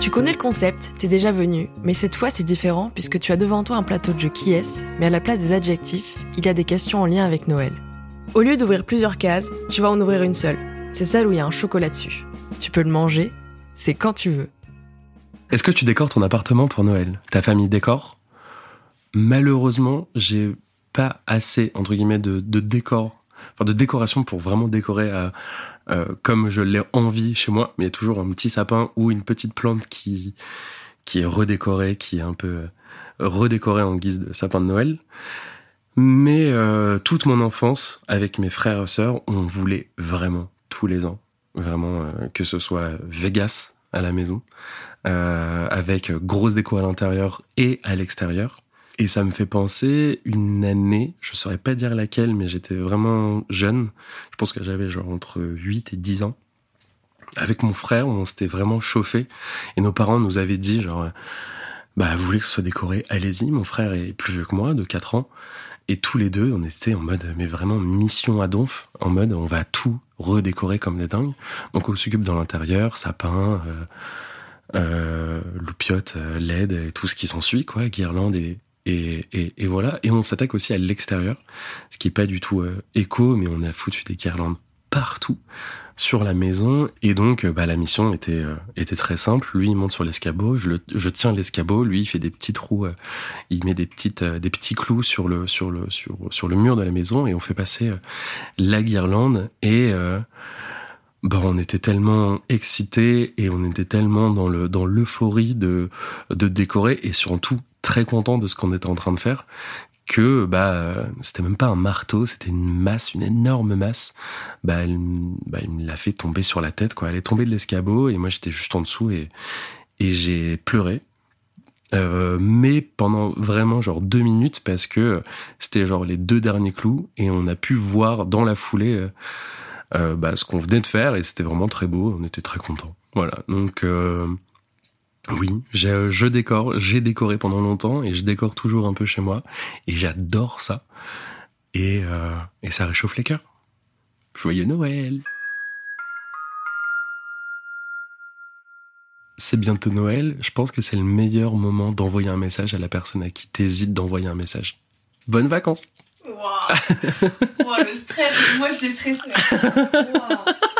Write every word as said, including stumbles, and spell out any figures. Tu connais le concept, t'es déjà venu, mais cette fois c'est différent puisque tu as devant toi un plateau de jeu qui est, mais à la place des adjectifs, il y a des questions en lien avec Noël. Au lieu d'ouvrir plusieurs cases, tu vas en ouvrir une seule. C'est celle où il y a un chocolat dessus. Tu peux le manger, c'est quand tu veux. Est-ce que tu décores ton appartement pour Noël ? Ta famille décore ? Malheureusement, j'ai pas assez, entre guillemets, de, de décor, enfin de décoration pour vraiment décorer à... Euh, comme je l'ai envie chez moi, mais il y a toujours un petit sapin ou une petite plante qui qui est redécorée, qui est un peu euh, redécorée en guise de sapin de Noël. Mais euh, toute mon enfance, avec mes frères et sœurs, on voulait vraiment tous les ans, vraiment euh, que ce soit Vegas à la maison, euh, avec grosse déco à l'intérieur et à l'extérieur. Et ça me fait penser une année, je ne saurais pas dire laquelle, mais j'étais vraiment jeune. Je pense que j'avais genre entre huit et dix ans. Avec mon frère, on s'était vraiment chauffé. Et nos parents nous avaient dit genre, bah, vous voulez que ce soit décoré, allez-y. Mon frère est plus vieux que moi, de quatre ans. Et tous les deux, on était en mode, mais vraiment mission à donf, en mode, on va tout redécorer comme des dingues. Donc on s'occupe dans l'intérieur, sapin, euh, euh, loupiote, L E D, et tout ce qui s'ensuit, quoi, guirlande et... Et, et, et voilà. Et on s'attaque aussi à l'extérieur, ce qui est pas du tout euh, éco, mais on a foutu des guirlandes partout sur la maison. Et donc, euh, bah, la mission était euh, était très simple. Lui, il monte sur l'escabeau, je, le, je tiens l'escabeau. Lui, il fait des petits trous, euh, il met des petites euh, des petits clous sur le sur le sur sur le mur de la maison et on fait passer euh, la guirlande. Et euh, bah, on était tellement excités et on était tellement dans le dans l'euphorie de de décorer et surtout très content de ce qu'on était en train de faire, que bah c'était même pas un marteau, c'était une masse, une énorme masse. Bah, elle, bah il me l'a fait tomber sur la tête, quoi. Elle est tombée de l'escabeau et moi j'étais juste en dessous et et j'ai pleuré. Euh, mais pendant vraiment genre deux minutes parce que c'était genre les deux derniers clous et on a pu voir dans la foulée euh, bah ce qu'on venait de faire et c'était vraiment très beau. On était très contents. Voilà. Donc euh, oui, je, je décore, j'ai décoré pendant longtemps et je décore toujours un peu chez moi et j'adore ça et, euh, et ça réchauffe les cœurs. Joyeux Noël! C'est bientôt Noël, je pense que c'est le meilleur moment d'envoyer un message à la personne à qui t'hésites d'envoyer un message. Bonnes vacances! Waouh! Wow, le stress! Moi je l'ai stressé! Waouh!